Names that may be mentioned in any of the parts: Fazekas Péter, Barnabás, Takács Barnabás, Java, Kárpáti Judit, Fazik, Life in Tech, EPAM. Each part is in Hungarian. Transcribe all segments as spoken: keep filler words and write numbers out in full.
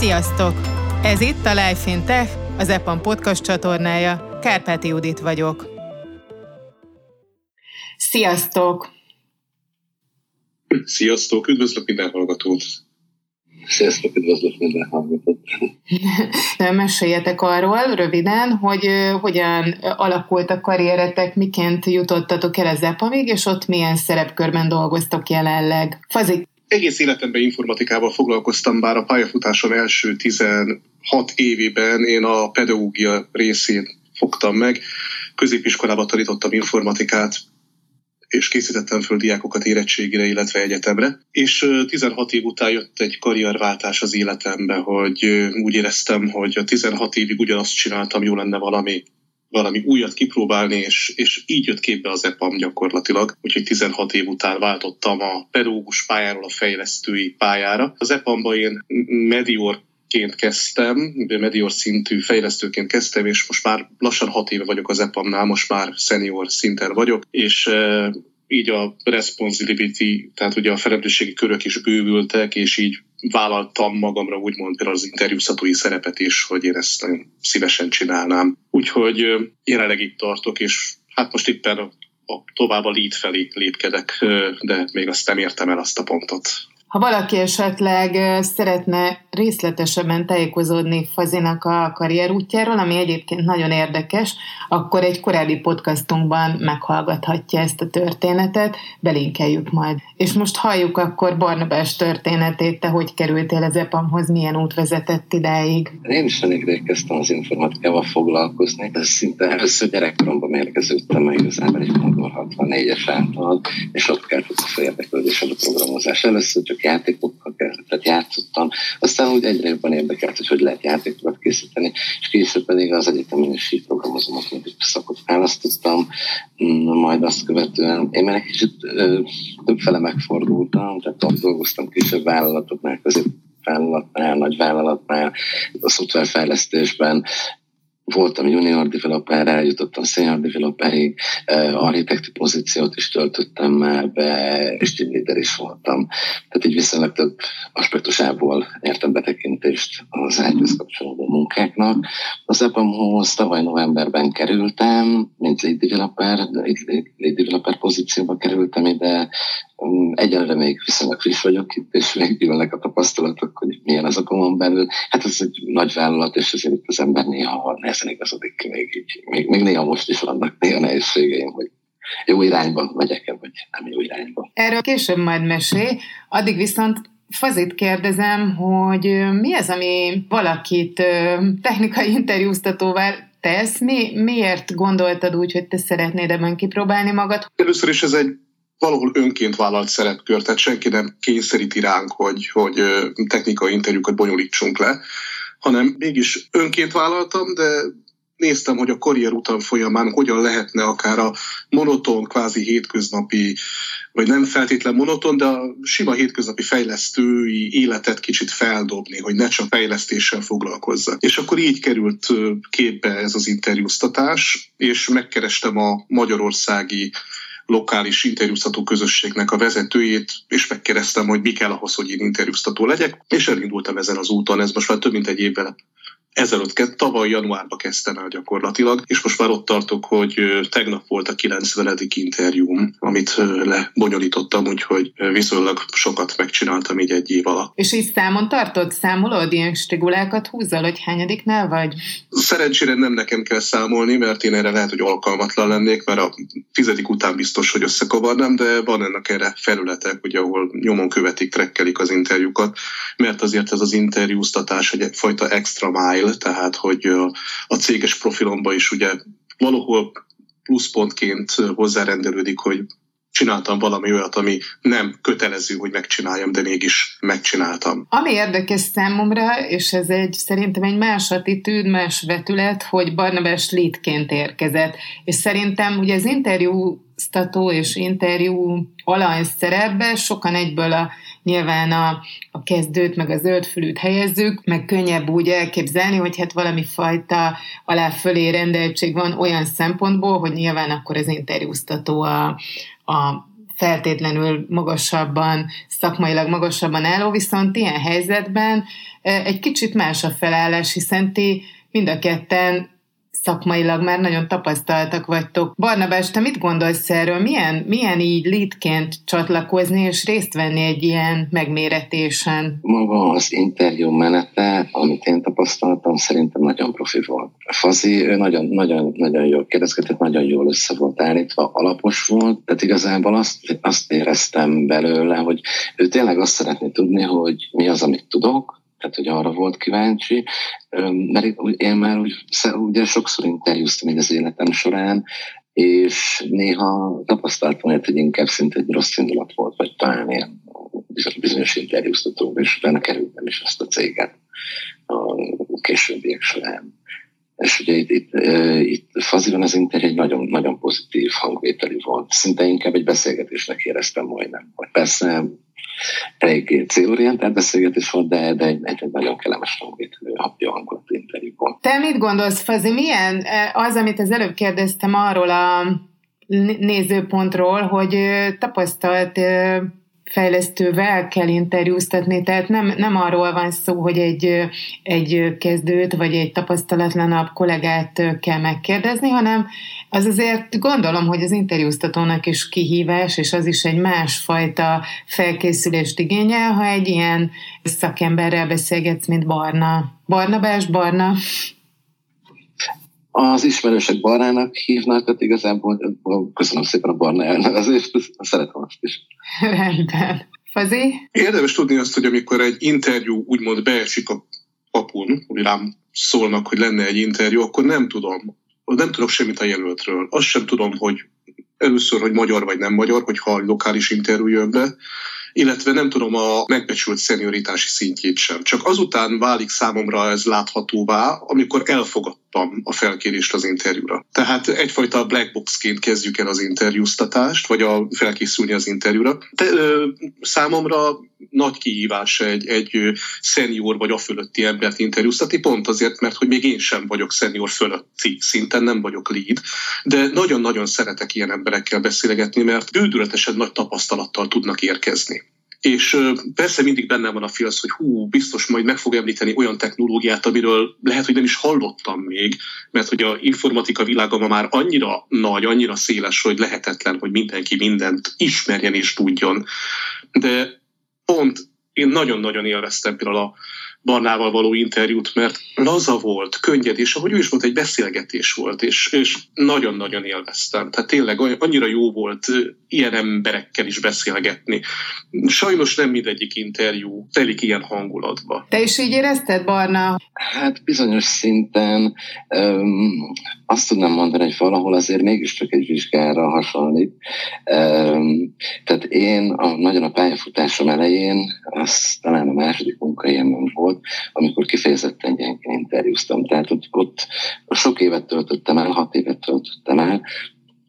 Sziasztok! Ez itt a Life in Tech, az EPAM podcast csatornája. Kárpáti Judit vagyok. Sziasztok! Sziasztok! Üdvözlök minden hallgatót! Sziasztok! Üdvözlök minden hallgatót! Meséljetek arról röviden, hogy hogyan alakult a karrieretek, miként jutottatok el az EPAMig, és ott milyen szerepkörben dolgoztok jelenleg. Fazik! Egész életemben informatikával foglalkoztam, bár a pályafutásom első tizenhat évében én a pedagógia részén fogtam meg. Középiskolában tanítottam informatikát, és készítettem föl diákokat érettségére, illetve egyetemre. És tizenhat év után jött egy karrierváltás az életembe, hogy úgy éreztem, hogy a tizenhat évig ugyanazt csináltam, jó lenne valami, valami újat kipróbálni, és, és így jött képbe az EPAM gyakorlatilag. Úgyhogy tizenhat év után váltottam a pedagógus pályáról a fejlesztői pályára. Az EPAM-ban én medior kezdtem, medior szintű fejlesztőként kezdtem, és most már lassan hat éve vagyok az EPAM-nál, most már senior szinten vagyok, és e, így a responsibility, tehát ugye a felelősségi körök is bővültek, és így vállaltam magamra úgymond például az interjúztatói szerepet is, hogy én ezt nagyon szívesen csinálnám. Úgyhogy jelenleg itt tartok, és hát most éppen a, a, tovább a lead felé lépkedek, de még azt nem értem el azt a pontot. Ha valaki esetleg szeretne részletesebben tájékozódni Fazinak a karrierútjáról, ami egyébként nagyon érdekes, akkor egy korábbi podcastunkban meghallgathatja ezt a történetet, belinkeljük majd. És most halljuk akkor Barnabás történetét, te hogy kerültél az EPAM-hoz, milyen út vezetett idáig? Én is elég kezdtem az informatikával foglalkozni, de szinte először gyerekkoromban mérgeződtem a igazából egy hatvannégyes által, és ott került az érdeklődés a programozás. Először csak játékokkal kellett, játszottam, aztán úgy egyre jobban érdekelt, hogy hogy lehet játékokat készíteni, és később pedig az egyetemen is így programozómat, mint egy szakot választottam, majd azt követően én már egy kicsit ö, többfele megfordultam, tehát ott dolgoztam kisebb vállalatoknál, középvállalatnál, nagyvállalatnál, a szoftverfejlesztésben, voltam junior developer, eljutottam senior developerig, eh, architekti pozíciót is töltöttem már be, és team leader is voltam. Tehát így viszonylag több aspektusából értem betekintést az ágyhoz kapcsolódó munkáknak. Az EPAM-hoz tavaly novemberben kerültem, mint lead developer, lead developer pozícióba kerültem ide. Egyelőre még viszonylag friss vagyok itt, és még gyűlnek a tapasztalatok, hogy milyen az okomon belül. Hát ez egy nagy vállalat, és azért itt az ember néha nehezen igazodik ki, még, még, még néha most is vannak néha nehézségeim, hogy jó irányba megyek-e, vagy nem jó irányba. Erről később majd mesélj, addig viszont Fazit kérdezem, hogy mi az, ami valakit technikai interjúztatóval tesz? Mi, miért gondoltad úgy, hogy te szeretnéd ebben kipróbálni magad? Először is ez egy valahol önként vállalt szerepkör, tehát senki nem kényszeríti ránk, hogy, hogy technikai interjúkat bonyolítsunk le, hanem mégis önként vállaltam, de néztem, hogy a karrier után folyamán hogyan lehetne akár a monoton, kvázi hétköznapi, vagy nem feltétlen monoton, de a sima hétköznapi fejlesztői életet kicsit feldobni, hogy ne csak fejlesztéssel foglalkozzak. És akkor így került képbe ez az interjúztatás, és megkerestem a magyarországi lokális interjúztató közösségnek a vezetőjét, és megkérdeztem, hogy mi kell ahhoz, hogy én interjúztató legyek, és elindultam ezen az úton, ez most már több mint egy évvel ezelőtt, tavaly januárban kezdtem el gyakorlatilag, és most már ott tartok, hogy tegnap volt a kilencvenedik interjúm, amit lebonyolítottam, úgyhogy viszonylag sokat megcsináltam így egy év alatt. És így számon tartod, számolod, ilyen strigulákat húzzal, hogy hányadiknál vagy? Szerencsére nem nekem kell számolni, mert én erre lehet, hogy alkalmatlan lennék, mert a tizedik után biztos, hogy összekavarnám, de van ennek erre felületek, ugye, ahol nyomon követik, trekkelik az interjúkat, mert azért ez az interjúztatás egyfajta extra máj, tehát hogy a céges profilomban is ugye valahol pluszpontként hozzárendelődik, hogy csináltam valami olyat, ami nem kötelező, hogy megcsináljam, de mégis megcsináltam. Ami érdekes számomra, és ez egy, szerintem egy más attitűd, más vetület, hogy Barnabás leadként érkezett. És szerintem ugye az interjúztató és interjú alany szerepben sokan egyből a nyilván a, a kezdőt, meg a zöldfülűt helyezzük, meg könnyebb úgy elképzelni, hogy hát valami fajta alá-fölé rendeltség van olyan szempontból, hogy nyilván akkor az interjúztató a, a feltétlenül magasabban, szakmailag magasabban álló, viszont ilyen helyzetben egy kicsit más a felállás, hiszen ti mind a ketten szakmailag már nagyon tapasztaltak vagytok. Barnabás, te mit gondolsz erről? Milyen, milyen így leadként csatlakozni és részt venni egy ilyen megméretésen? Maga az interjú menete, amit én tapasztaltam, szerintem nagyon profi volt. Fazi, ő nagyon, nagyon, nagyon jól kérdezgetett, nagyon jól össze volt állítva, alapos volt, tehát igazából azt, azt éreztem belőle, hogy ő tényleg azt szeretné tudni, hogy mi az, amit tudok, tehát, hogy arra volt kíváncsi, mert én már úgy, ugye sokszor interjúztam így az életem során, és néha tapasztaltam olyat, hogy inkább szinte egy rossz indulat volt, vagy talán ilyen bizonyos interjúztatók, és utána kerültem is azt a céget a későbbiek során. És ugye itt, itt, itt Faziban az interjú egy nagyon-nagyon pozitív hangvételű volt. Szinte inkább egy beszélgetésnek éreztem majdnem. Persze elég célorientált beszélgetés volt, de, de egy, egy nagyon kellemes hangvételű hangulat interjú volt. Te mit gondolsz, Fazi, milyen az, amit az előbb kérdeztem arról a nézőpontról, hogy tapasztalt fejlesztővel kell interjúztatni, tehát nem, nem arról van szó, hogy egy, egy kezdőt vagy egy tapasztalatlanabb kollégát kell megkérdezni, hanem az azért gondolom, hogy az interjúztatónak is kihívás, és az is egy másfajta felkészülést igényel, ha egy ilyen szakemberrel beszélgetsz, mint Barna. Barnabás, Barna? Az ismerősök Barnának hívnak, tehát igazából köszönöm szépen a Barna elnök, azért szeretem azt is. Rendben. Fazi? Érdemes tudni azt, hogy amikor egy interjú úgymond beesik a papun, hogy rám szólnak, hogy lenne egy interjú, akkor nem tudom, nem tudok semmit a jelöltről. Azt sem tudom, hogy először, hogy magyar vagy nem magyar, hogyha a lokális interjú jön be, illetve nem tudom a megbecsült szenioritási szintjét sem. Csak azután válik számomra ez láthatóvá, amikor elfogadtam a felkérést az interjúra. Tehát egyfajta black boxként kezdjük el az interjúztatást, vagy a felkészülni az interjúra. De, ö, számomra nagy kihívás egy, egy szenior vagy a fölötti embert interjúztatni, pont azért, mert hogy még én sem vagyok szenior fölötti szinten, nem vagyok lead, de nagyon-nagyon szeretek ilyen emberekkel beszélgetni, mert bődületesen nagy tapasztalattal tudnak érkezni. És persze mindig bennem van a félsz, hogy hú, biztos majd meg fog említeni olyan technológiát, amiről lehet, hogy nem is hallottam még, mert hogy a informatika világa ma már annyira nagy, annyira széles, hogy lehetetlen, hogy mindenki mindent ismerjen és tudjon. De pont én nagyon-nagyon élveztem például a Barnával való interjút, mert laza volt, könnyed, és ahogy ő is volt, egy beszélgetés volt, és, és nagyon-nagyon élveztem. Tehát tényleg annyira jó volt ilyen emberekkel is beszélgetni. Sajnos nem mindegyik interjú telik ilyen hangulatba. Te is így érezted, Barna? Hát bizonyos szinten öm, azt tudnám mondani, hogy valahol azért mégiscsak egy vizsgára hasonlít. Öm, tehát én a, nagyon a pályafutásom elején, az talán a második munkahelyemben volt, amikor kifejezetten gyengen interjúztam. Tehát ott, ott sok évet töltöttem el, hat évet töltöttem el,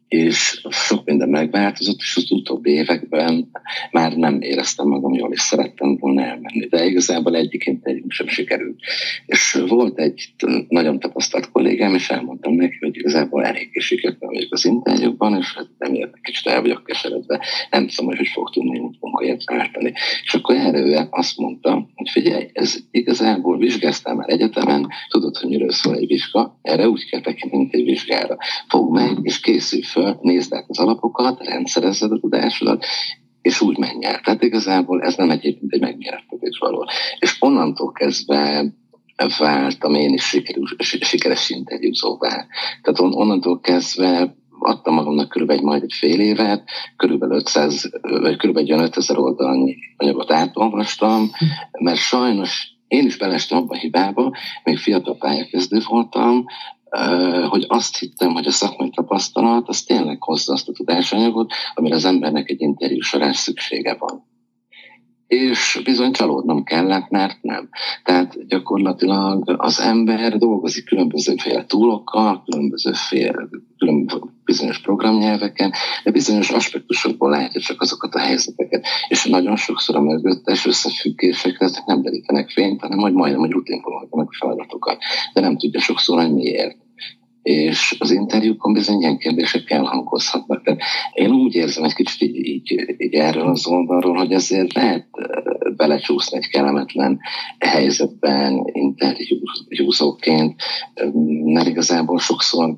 és sok minden megváltozott, és az utóbbi években már nem éreztem magam jól, és szerettem volna elmenni. De igazából egyik interjú sem sikerült. És volt egy nagyon tapasztalt kollégám, és elmondtam neki, hogy igazából eléggé sikerültem vagyok az interjúban, és emiatt kicsit el vagyok keseredve, nem tudom, hogy hogy fog tudni úgy munkáját váltani. És akkor erre azt mondtam, hogy figyelj, ez igazából vizsgáztál már egyetemen, tudod, hogy miről szól egy vizsga, erre úgy kell tekinteni egy vizsgára. Fogd meg, és készülj föl. Nézd át az alapokat, rendszerezzed a tudásodat, és úgy menj el. Tehát igazából ez nem egyébként egy megmérettetés való. És onnantól kezdve váltam én is sikerül, sikeres interjúzóvá. Tehát on, onnantól kezdve adtam magamnak körülbelül majd egy fél évet, körülbelül ötszáz, vagy körülbelül ötezer oldalnyi anyagot átolvastam, mert sajnos én is belestem abba a hibába, még fiatal pályakezdő voltam, hogy azt hittem, hogy a szakmai tapasztalat az tényleg hozza azt a tudásanyagot, amire az embernek egy interjú során szüksége van. És bizony csalódnom kellett, mert nem. Tehát gyakorlatilag az ember dolgozik különbözőféle túlokkal, különbözőféle bizonyos programnyelveken, de bizonyos aspektusokból látja csak azokat a helyzeteket. És nagyon sokszor a mögöttes összefüggésekre ezek nem derítenek fényt, hanem hogy majdnem, hogy rutinból hallganak feladatokat, de nem tudja sokszor, hogy miért. és az interjúkon bizony ilyen kérdések elhangozhatnak. De én úgy érzem egy kicsit így, így, így erről az oldalról, hogy azért lehet belecsúszni egy kellemetlen helyzetben interjúzóként, mert igazából sokszor,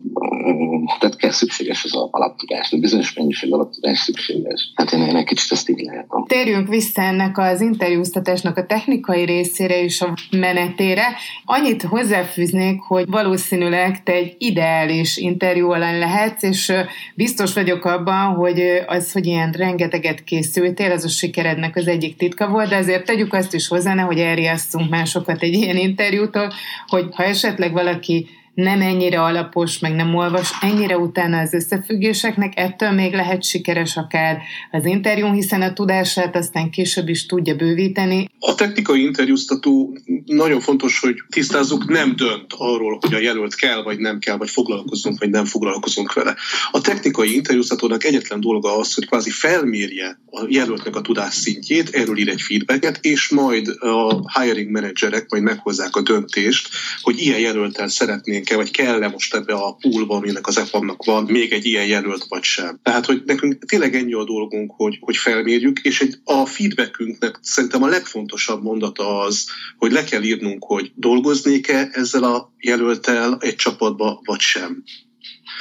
tehát kell szükséges az alaptudás, de bizonyos mennyiség alaptudás szükséges. Hát én egy kicsit ezt így látom. Térjünk vissza ennek az interjúztatásnak a technikai részére és a menetére. Annyit hozzáfűznék, hogy valószínűleg te egy ideális interjú alany lehetsz, és biztos vagyok abban, hogy az, hogy ilyen rengeteget készültél, az a sikerednek az egyik titka volt, de azért tegyük azt is hozzá, hogy elriasztunk másokat egy ilyen interjútól, hogy ha esetleg valaki nem ennyire alapos, meg nem olvas ennyire utána az összefüggéseknek, ettől még lehet sikeres akár az interjún, hiszen a tudását aztán később is tudja bővíteni. A technikai interjúztató nagyon fontos, hogy tisztázzuk, nem dönt arról, hogy a jelölt kell, vagy nem kell, vagy foglalkozunk, vagy nem foglalkozunk vele. A technikai interjúztatónak egyetlen dolga az, hogy kvázi felmérje a jelöltnek a tudás szintjét, erről ír egy feedbacket, és majd a hiring managerek majd meghozzák a döntést, hogy ilyen jelölttel szeretnénk kell, vagy kell-e most ebbe a poolba, aminek az EPAM-nak van, még egy ilyen jelölt, vagy sem. Tehát, hogy nekünk tényleg ennyi a dolgunk, hogy, hogy felmérjük, és egy, a feedbackünknek szerintem a legfontosabb mondata az, hogy le kell írnunk, hogy dolgoznék-e ezzel a jelölttel egy csapatba, vagy sem.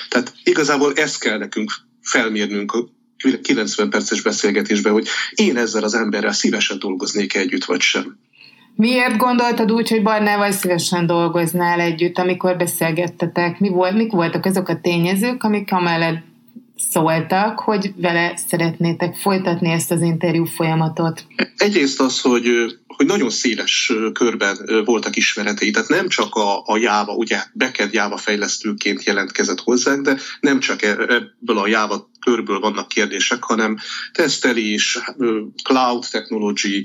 Tehát igazából ezt kell nekünk felmérnünk a kilencven perces beszélgetésben, hogy én ezzel az emberrel szívesen dolgoznék-e együtt, vagy sem. Miért gondoltad úgy, hogy Barnával szívesen dolgoznál együtt, amikor beszélgettetek? Mi volt, mik voltak azok a tényezők, amik amellett szóltak, hogy vele szeretnétek folytatni ezt az interjú folyamatot? Egyrészt az, hogy, hogy nagyon széles körben voltak ismeretei, tehát nem csak a, a Java, ugye backend Java fejlesztőként jelentkezett hozzánk, de nem csak ebből a Java körből vannak kérdések, hanem tesztelés, cloud technology,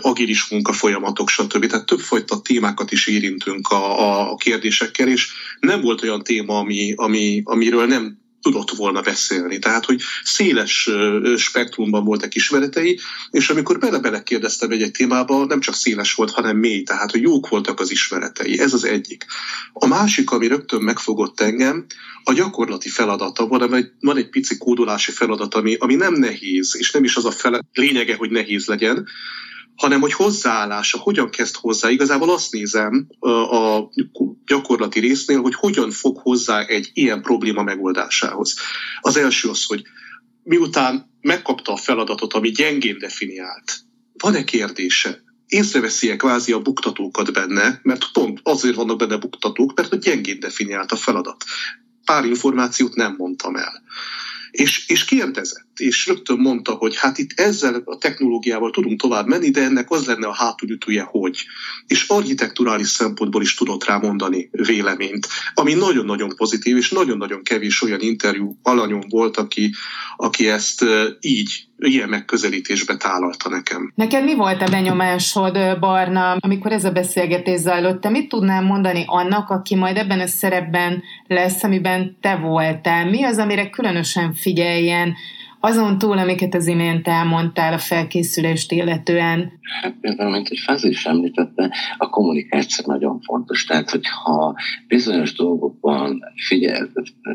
agilis munkafolyamatok, stb. Tehát többfajta témákat is érintünk a, a kérdésekkel, és nem volt olyan téma, ami, ami, amiről nem tudott volna beszélni. Tehát, hogy széles spektrumban voltak ismeretei, és amikor bele-bele kérdeztem egy témába, nem csak széles volt, hanem mély, tehát, hogy jók voltak az ismeretei. Ez az egyik. A másik, ami rögtön megfogott engem, a gyakorlati feladata, van, van egy pici kódolási feladat, ami, ami nem nehéz, és nem is az a fele, lényege, hogy nehéz legyen, hanem hogy hozzáállása, hogyan kezd hozzá. Igazából azt nézem a gyakorlati résznél, hogy hogyan fog hozzá egy ilyen probléma megoldásához. Az első az, hogy miután megkapta a feladatot, ami gyengén definiált, van-e kérdése? Észreveszi-e kvázi a buktatókat benne, mert pont azért vannak benne buktatók, mert gyengén definiált a feladat. Pár információt nem mondtam el. És, és kérdezett, és rögtön mondta, hogy hát itt ezzel a technológiával tudunk tovább menni, de ennek az lenne a hátulütője, hogy. És architekturális szempontból is tudott rá mondani véleményt, ami nagyon-nagyon pozitív, és nagyon-nagyon kevés olyan interjú alanyon volt, aki, aki ezt így, ilyen megközelítésbe tálalta nekem. Neked mi volt a benyomásod, Barna, amikor ez a beszélgetés zajlott? Te mit tudnál mondani annak, aki majd ebben a szerepben lesz, amiben te voltál? Mi az, amire különösen figyeljen, azon túl, amiket az imént elmondtál a felkészülést illetően? Hát például, mint egy Fazik említette, a kommunikáció nagyon fontos. Tehát, hogyha bizonyos dolgokban figyel,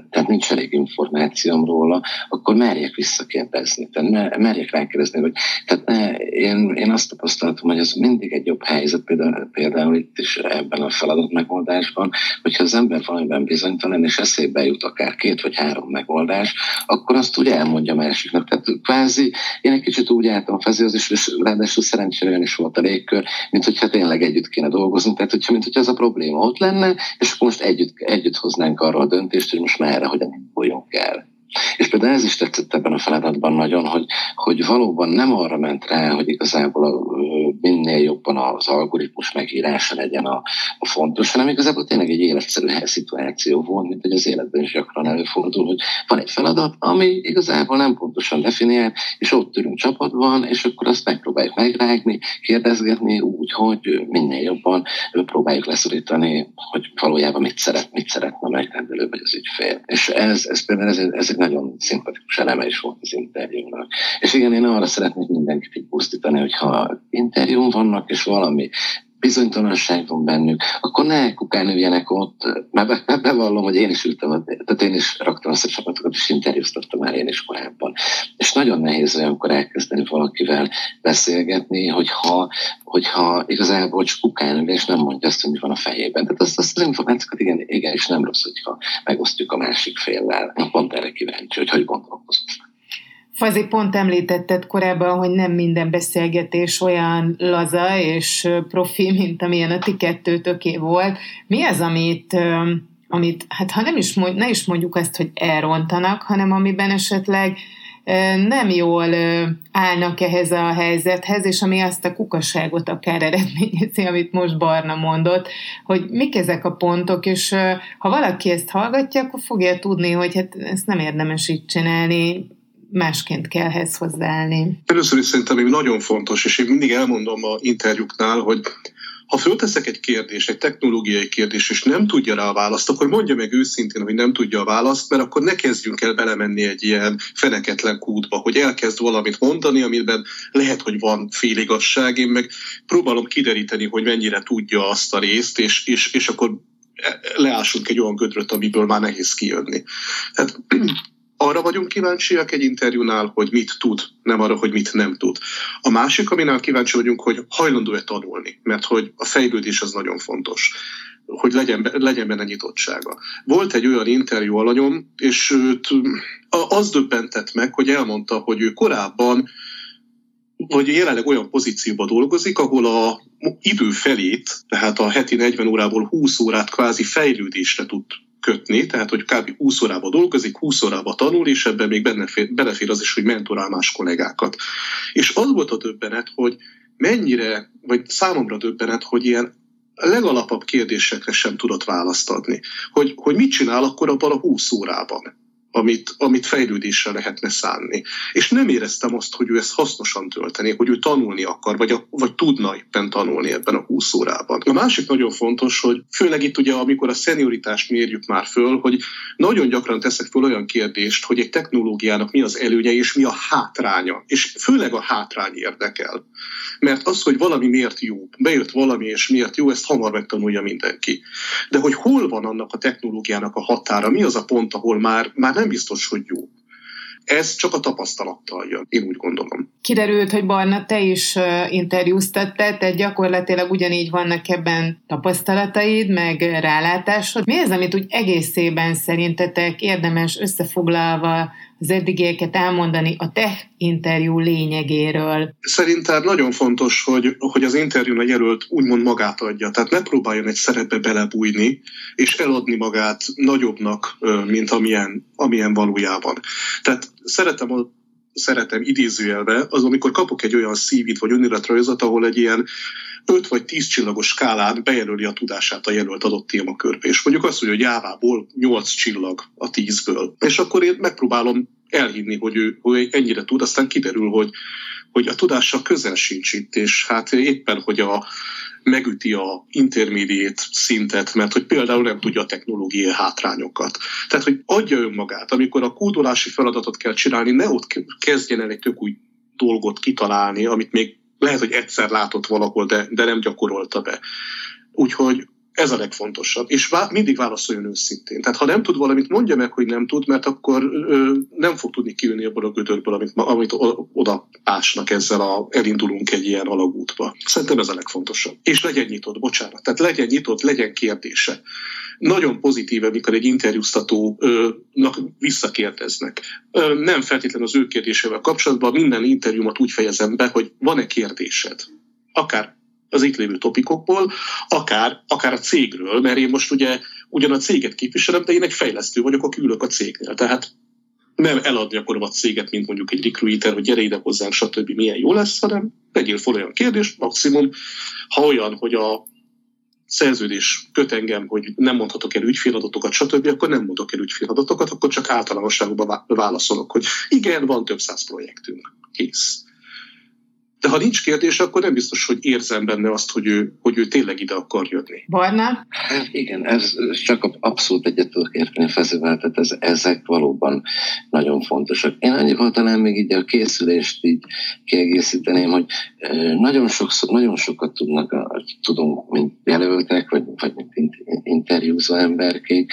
tehát nincs elég információm róla, akkor merjek visszakérdezni, tehát merjek rákérdezni. Vagy, tehát én, én azt tapasztaltam, hogy ez mindig egy jobb helyzet, például, például itt is ebben a feladat megoldásban, hogyha az ember valamiben bizonytalan, és eszébe jut akár két vagy három megoldás, akkor azt úgy elmondja már. Tehát kvázi, én egy kicsit úgy álltam a fazéhoz, és ráadásul szerencsére olyan is volt a légkör, mint hogyha tényleg együtt kéne dolgozni, tehát hogyha, mint hogyha az a probléma ott lenne, és akkor most együtt, együtt hoznánk arra a döntést, hogy most merre, hogyan induljunk el. És például ez is tetszett ebben a feladatban nagyon, hogy, hogy valóban nem arra ment rá, hogy igazából a, minél jobban az algoritmus megírása legyen a, a fontos, hanem igazából tényleg egy életszerű szituáció volt, mint hogy az életben is gyakran előfordul, hogy van egy feladat, ami igazából nem pontosan definiál, és ott ülünk csapatban, és akkor azt megpróbáljuk megrágni, kérdezgetni úgy, hogy minél jobban próbáljuk leszorítani, hogy valójában mit szeret, mit szeretne megrendelő vagy az ügyfél. És ez, ez például ez, ez egy nagyon szimpatikus eleme is volt az interjúnak. És igen, én arra szeretnék mindenkit így buzdítani, hogyha interjún vannak, és valami bizonytalanság van bennük, akkor ne kukán üljenek ott, mert bevallom, hogy én is ültem, tehát én is raktam azt a csapatokat, és interjúztattam már én is korábban. És nagyon nehéz olyankor elkezdeni valakivel beszélgetni, hogyha, hogyha igazából csak kukán ül, és nem mondja azt, hogy van a fejében. Tehát azt, azt az információkat igen, igen, és nem rossz, hogyha megosztjuk a másik féllel. Na, pont erre kíváncsi, hogy hogy gondolkozunk. Fazi, pont említetted korábban, hogy nem minden beszélgetés olyan laza és profi, mint amilyen a ti kettőtöké volt. Mi az, amit, amit hát ha nem is, mond, ne is mondjuk azt, hogy elrontanak, hanem amiben esetleg nem jól állnak ehhez a helyzethez, és ami azt a kukaságot akár eredményezi, amit most Barna mondott, hogy mik ezek a pontok, és ha valaki ezt hallgatja, akkor fogja tudni, hogy hát ezt nem érdemes így csinálni, másként kell ehhez hozzáállni. Először is szerintem nagyon fontos, és én mindig elmondom a interjúknál, hogy ha fölteszek egy kérdést, egy technológiai kérdést, és nem tudja rá a választ, akkor mondja meg őszintén, hogy nem tudja a választ, mert akkor ne kezdjünk el belemenni egy ilyen feneketlen kútba, hogy elkezd valamit mondani, amiben lehet, hogy van féligazság, én meg próbálom kideríteni, hogy mennyire tudja azt a részt, és, és, és akkor leásunk egy olyan gödröt, amiből már nehéz kijönni. Tehát arra vagyunk kíváncsiak egy interjúnál, hogy mit tud, nem arra, hogy mit nem tud. A másik, aminál kíváncsi vagyunk, hogy hajlandó-e tanulni, mert hogy a fejlődés az nagyon fontos, hogy legyen, legyen benne nyitottsága. Volt egy olyan interjú alanyom, és őt az döbbentett meg, hogy elmondta, hogy ő korábban, vagy jelenleg olyan pozícióban dolgozik, ahol a idő felét, tehát a heti negyven órából húsz órát kvázi fejlődésre tud kötni, tehát hogy kb. húsz órába dolgozik, húsz órába tanul, és ebben még belefér, belefér az is, hogy mentorál más kollégákat. És az volt a döbbenet, hogy mennyire, vagy számomra döbbenet, hogy ilyen legalapabb kérdésekre sem tudott választ adni. Hogy, hogy mit csinál akkor abban a húsz órában, amit, amit fejlődésre lehetne szánni. És nem éreztem azt, hogy ő ezt hasznosan töltené, hogy ő tanulni akar, vagy, a, vagy tudna éppen tanulni ebben a húsz órában. A másik nagyon fontos, hogy főleg itt ugye, amikor a szenioritást mérjük már föl, hogy nagyon gyakran teszek föl olyan kérdést, hogy egy technológiának mi az előnye, és mi a hátránya. És főleg a hátrány érdekel. Mert az, hogy valami miért jó, bejött valami, és miért jó, ezt hamar megtanulja mindenki. De hogy hol van annak a technológiának a határa, mi az a pont, ahol már, már nem biztos, hogy jó. Ez csak a tapasztalattal jön, én úgy gondolom. Kiderült, hogy Barna, te is interjúztattál, tehát gyakorlatilag ugyanígy vannak ebben tapasztalataid, meg rálátásod. Mi az, amit úgy egészében szerintetek érdemes összefoglalva az eddigieket elmondani a te interjú lényegéről? Szerintem nagyon fontos, hogy, hogy az interjún a jelölt úgymond magát adja. Tehát ne próbáljon egy szerepbe belebújni, és eladni magát nagyobbnak, mint amilyen, amilyen valójában. Tehát szeretem a szeretem idézőjelve, az amikor kapok egy olyan szívit vagy önéletrajzat, ahol egy ilyen öt vagy tíz csillagos skálán bejelöli a tudását a jelölt adott témakörbe. És mondjuk azt, hogy Jávából nyolc csillag a tízből. És akkor én megpróbálom elhinni, hogy ő, hogy ennyire tud, aztán kiderül, hogy, hogy a tudása közel sincs itt, és hát éppen, hogy a megüti a intermediate szintet, mert hogy például nem tudja a technológiai hátrányokat. Tehát, hogy adja önmagát, amikor a kódolási feladatot kell csinálni, ne ott kezdjen el egy tök új dolgot kitalálni, amit még lehet, hogy egyszer látott valahol, de, de nem gyakorolta be. Úgyhogy ez a legfontosabb. És vá- mindig válaszoljon őszintén. Tehát ha nem tud valamit, mondja meg, hogy nem tud, mert akkor ö, nem fog tudni kijönni abból a gödörből, amit, amit oda ásnak ezzel, a, elindulunk egy ilyen alagútba. Szerintem ez a legfontosabb. És legyen nyitott, bocsánat. Tehát legyen nyitott, legyen kérdése. Nagyon pozitív, amikor egy interjúztatónak visszakérdeznek. Ö, nem feltétlenül az ő kérdésével kapcsolatban, minden interjúmat úgy fejezem be, hogy van-e kérdésed? Akár az itt lévő topikokból, akár, akár a cégről, mert én most ugye ugyan a céget képviselem, de én egy fejlesztő vagyok, aki ülök a cégnél, tehát nem eladni akarom a céget, mint mondjuk egy recruiter, hogy gyere ide hozzánk, stb. Milyen jó lesz, hanem legyél fel olyan kérdés, maximum, ha olyan, hogy a szerződés köt engem, hogy nem mondhatok el ügyféladatokat, stb., akkor nem mondok el ügyféladatokat, akkor csak általánosságban válaszolok, hogy igen, van több száz projektünk, kész. De ha nincs kérdés, akkor nem biztos, hogy érzem benne azt, hogy ő, hogy ő tényleg ide akar jönni. Barna? Hát igen, ez csak abszolút egyet tudok érteni feszülvel, tehát ez, ezek valóban nagyon fontosak. Én annyival talán még így a készülést így kiegészíteném, hogy nagyon, sokszor, nagyon sokat tudnak, tudunk, mint jelöltek, vagy, vagy mint interjúzó emberként,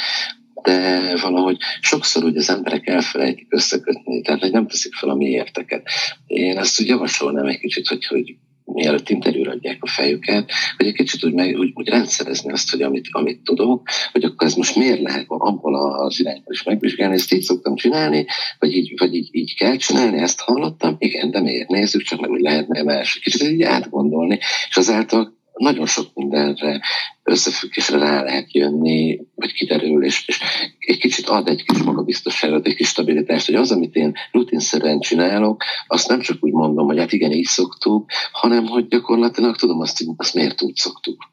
de valahogy sokszor ugye az emberek elfelejtik összekötni, tehát hogy nem teszik fel a mi érteket. Én azt úgy javasolnám egy kicsit, hogy, hogy mielőtt interjúra adják a fejüket, hogy egy kicsit úgy, meg, úgy, úgy rendszerezni azt, hogy amit, amit tudok, hogy akkor ez most miért lehet abból az irányból is megvizsgálni, ezt így szoktam csinálni, vagy így, vagy így, így kell csinálni, ezt hallottam, igen, de miért nézzük, csak meg úgy lehetne más. Kicsit így átgondolni, és azáltal nagyon sok mindenre összefüggésre rá lehet jönni, vagy kiderül, és, és egy kicsit ad egy kis magabiztosságot, egy kis stabilitást, hogy az, amit én rutinszerűen csinálok, azt nem csak úgy mondom, hogy hát igen, így szoktuk, hanem hogy gyakorlatilag tudom azt, hogy azt miért úgy szoktuk.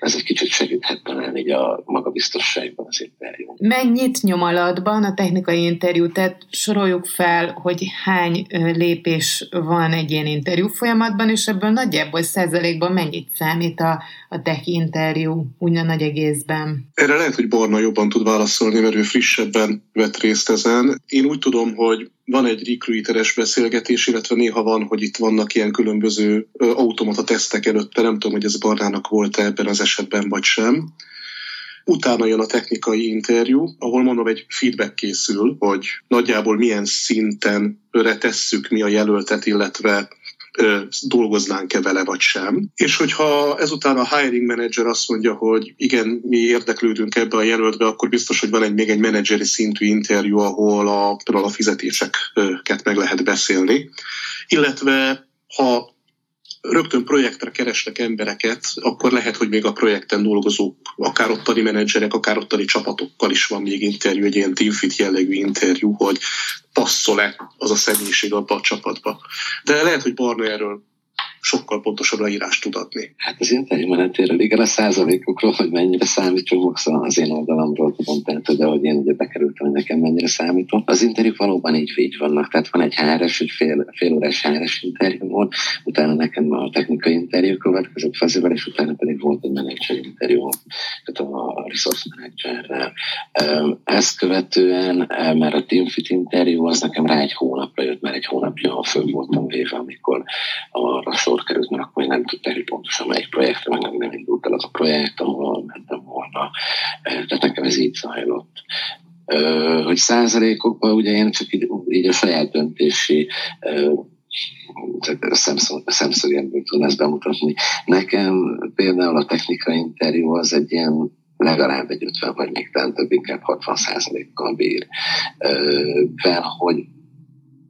Ez egy kicsit segíthet talán így a magabiztosságban az interjú. Mennyit nyom alatban a technikai interjú? Tehát soroljuk fel, hogy hány lépés van egy ilyen interjú folyamatban, és ebből nagyjából százalékban mennyit számít a, a tech interjú úgy a nagy egészben? Erre lehet, hogy Barna jobban tud válaszolni, mert ő frissebben vett részt ezen. Én úgy tudom, hogy van egy recruiteres beszélgetés, illetve néha van, hogy itt vannak ilyen különböző automata tesztek előtte, nem tudom, hogy ez Barnának volt ebben az esetben, vagy sem. Utána jön a technikai interjú, ahol mondom, egy feedback készül, hogy nagyjából milyen szinten retesszük mi a jelöltet, illetve dolgoznánk-e vele, vagy sem. És hogyha ezután a hiring manager azt mondja, hogy igen, mi érdeklődünk ebbe a jelöltbe, akkor biztos, hogy van egy, még egy menedzseri szintű interjú, ahol a, a fizetéseket meg lehet beszélni. Illetve, ha rögtön projektre keresnek embereket, akkor lehet, hogy még a projekten dolgozók, akár ottani menedzserek, akár ottani csapatokkal is van még interjú, egy ilyen teamfit jellegű interjú, hogy passzol-e az a személyiség abba a csapatba. De lehet, hogy Barna erről sokkal pontosabb leírást tud adni. Hát az interjú menetéről, igen, a százalékokról, hogy mennyire számítunk, szóval az én oldalamról tudom, tehát hogy ahogy én ugye bekerültem, hogy nekem mennyire számítom. Az interjúk valóban így így vannak, tehát van egy há er es, egy fél, fél órás há er es interjú volt, utána nekem a technikai interjú következett fazével, és utána pedig volt egy menedzser interjú, tehát a resource managerrel. Ezt követően, mert a teamfit interjú, az nekem rá egy hónapra jött, mert egy hónapja föl voltam véve, amikor arra sor került, mert akkor én nem tudták, hogy pontosan melyik projektre, meg nem, nem indult el az a projekt, ahol mentem volna. Tehát nekem ez így zajlott. Hogy százalékokban, ugye én csak így, így a saját döntési szemszögemből tudom ezt bemutatni. Nekem például a technikai interjú az egy ilyen legalább egy ötven, vagy még talán több, inkább hatvan százalékkal bír. Vel, hogy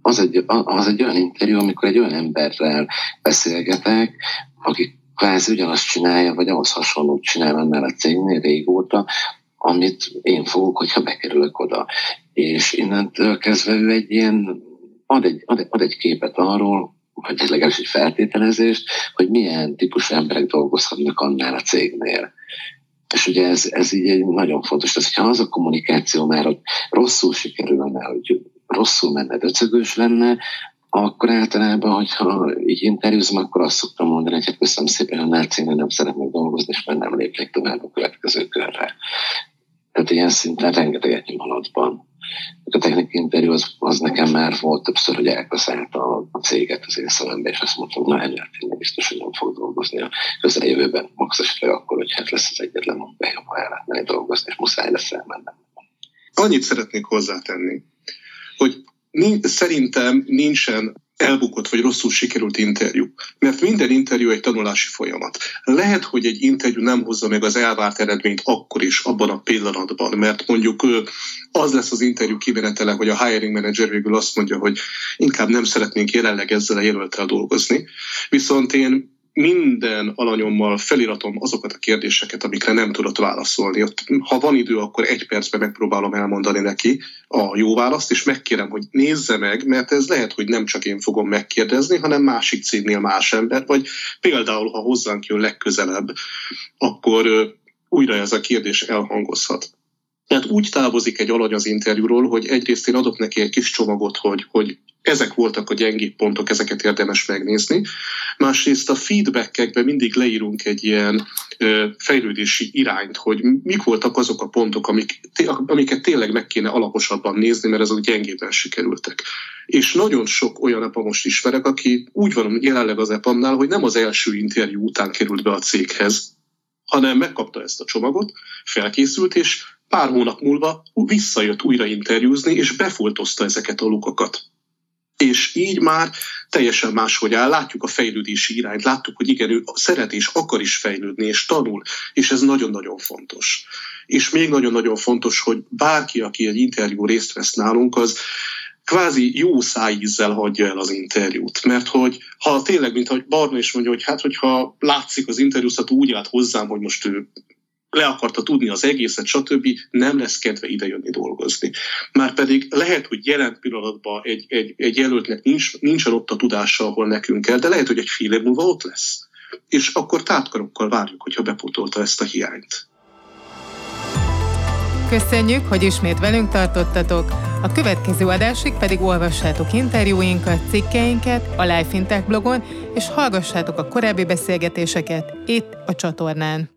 Az egy, az egy olyan interjú, amikor egy olyan emberrel beszélgetek, aki kvázi ugyanazt csinálja, vagy ahhoz hasonlót csinál annál a cégnél régóta, amit én fogok, hogyha bekerülök oda. És innentől kezdve ő egy ilyen, ad egy, ad, ad egy képet arról, vagy legalábbis egy feltételezést, hogy milyen típusú emberek dolgozhatnak annál a cégnél. És ugye ez, ez így egy nagyon fontos. Tehát, hogyha az a kommunikáció már ott rosszul sikerülne, hogy rosszul menne, döcögős lenne, akkor általában, hogyha így interjúzom, akkor azt szoktam mondani, hogy hát köszönöm szépen, hogy a cégnél nem szeretnék dolgozni, és már nem lépnék tovább a következő körre. Tehát ilyen szinten rengeteget nyomalatban. A technikai interjú az, az nekem már volt többször, hogy elkaszálta a céget az én szemembe, és azt mondtam, na ennél tényleg biztos, hogy nem fog dolgozni a közeljövőben, max esetleg akkor, hogy hát lesz az egyetlen munkahely, ha el lehetne dolgozni, és muszáj lesz elmennem. Annyit szeretnék hozzátenni, hogy nincs, szerintem nincsen elbukott vagy rosszul sikerült interjú. Mert minden interjú egy tanulási folyamat. Lehet, hogy egy interjú nem hozza meg az elvárt eredményt akkor is, abban a pillanatban, mert mondjuk az lesz az interjú kimenetele, hogy a hiring manager végül azt mondja, hogy inkább nem szeretnénk jelenleg ezzel a jelölttel dolgozni. Viszont én minden alanyommal feliratom azokat a kérdéseket, amikre nem tudott válaszolni. Ott, ha van idő, akkor egy percben megpróbálom elmondani neki a jó választ, és megkérem, hogy nézze meg, mert ez lehet, hogy nem csak én fogom megkérdezni, hanem másik cégnél más ember, vagy például, ha hozzánk jön legközelebb, akkor újra ez a kérdés elhangozhat. Tehát úgy távozik egy alany az interjúról, hogy egyrészt én adok neki egy kis csomagot, hogy, hogy ezek voltak a gyengébb pontok, ezeket érdemes megnézni. Másrészt a feedbackekben mindig leírunk egy ilyen ö, fejlődési irányt, hogy mik voltak azok a pontok, amik, amiket tényleg meg kéne alaposabban nézni, mert azok gyengébben sikerültek. És nagyon sok olyan epamos ismerek, aki úgy van jelenleg az epamnál, hogy nem az első interjú után került be a céghez, hanem megkapta ezt a csomagot, felkészült, és pár hónap múlva visszajött újra interjúzni, és befoltozta ezeket a lukakat. És így már teljesen máshogy áll, látjuk a fejlődési irányt, láttuk, hogy igen, ő szeret és akar is fejlődni, és tanul, és ez nagyon-nagyon fontos. És még nagyon-nagyon fontos, hogy bárki, aki egy interjú részt vesz nálunk, az kvázi jó szájízzel hagyja el az interjút. Mert hogy ha tényleg, mintha Barna is mondja, hogy hát, hogyha látszik az interjúztató úgy állt hozzám, hogy most ő le akarta tudni az egészet, stb., nem lesz kedve idejönni dolgozni. Márpedig lehet, hogy jelen pillanatban egy, egy, egy jelöltnek nincs, nincsen ott a tudása, ahol nekünk kell, de lehet, hogy egy fél év múlva ott lesz. És akkor tátkarokkal várjuk, hogyha bepótolta ezt a hiányt. Köszönjük, hogy ismét velünk tartottatok. A következő adásig pedig olvassátok interjúinkat, cikkeinket a Life in Tech blogon, és hallgassátok a korábbi beszélgetéseket itt a csatornán.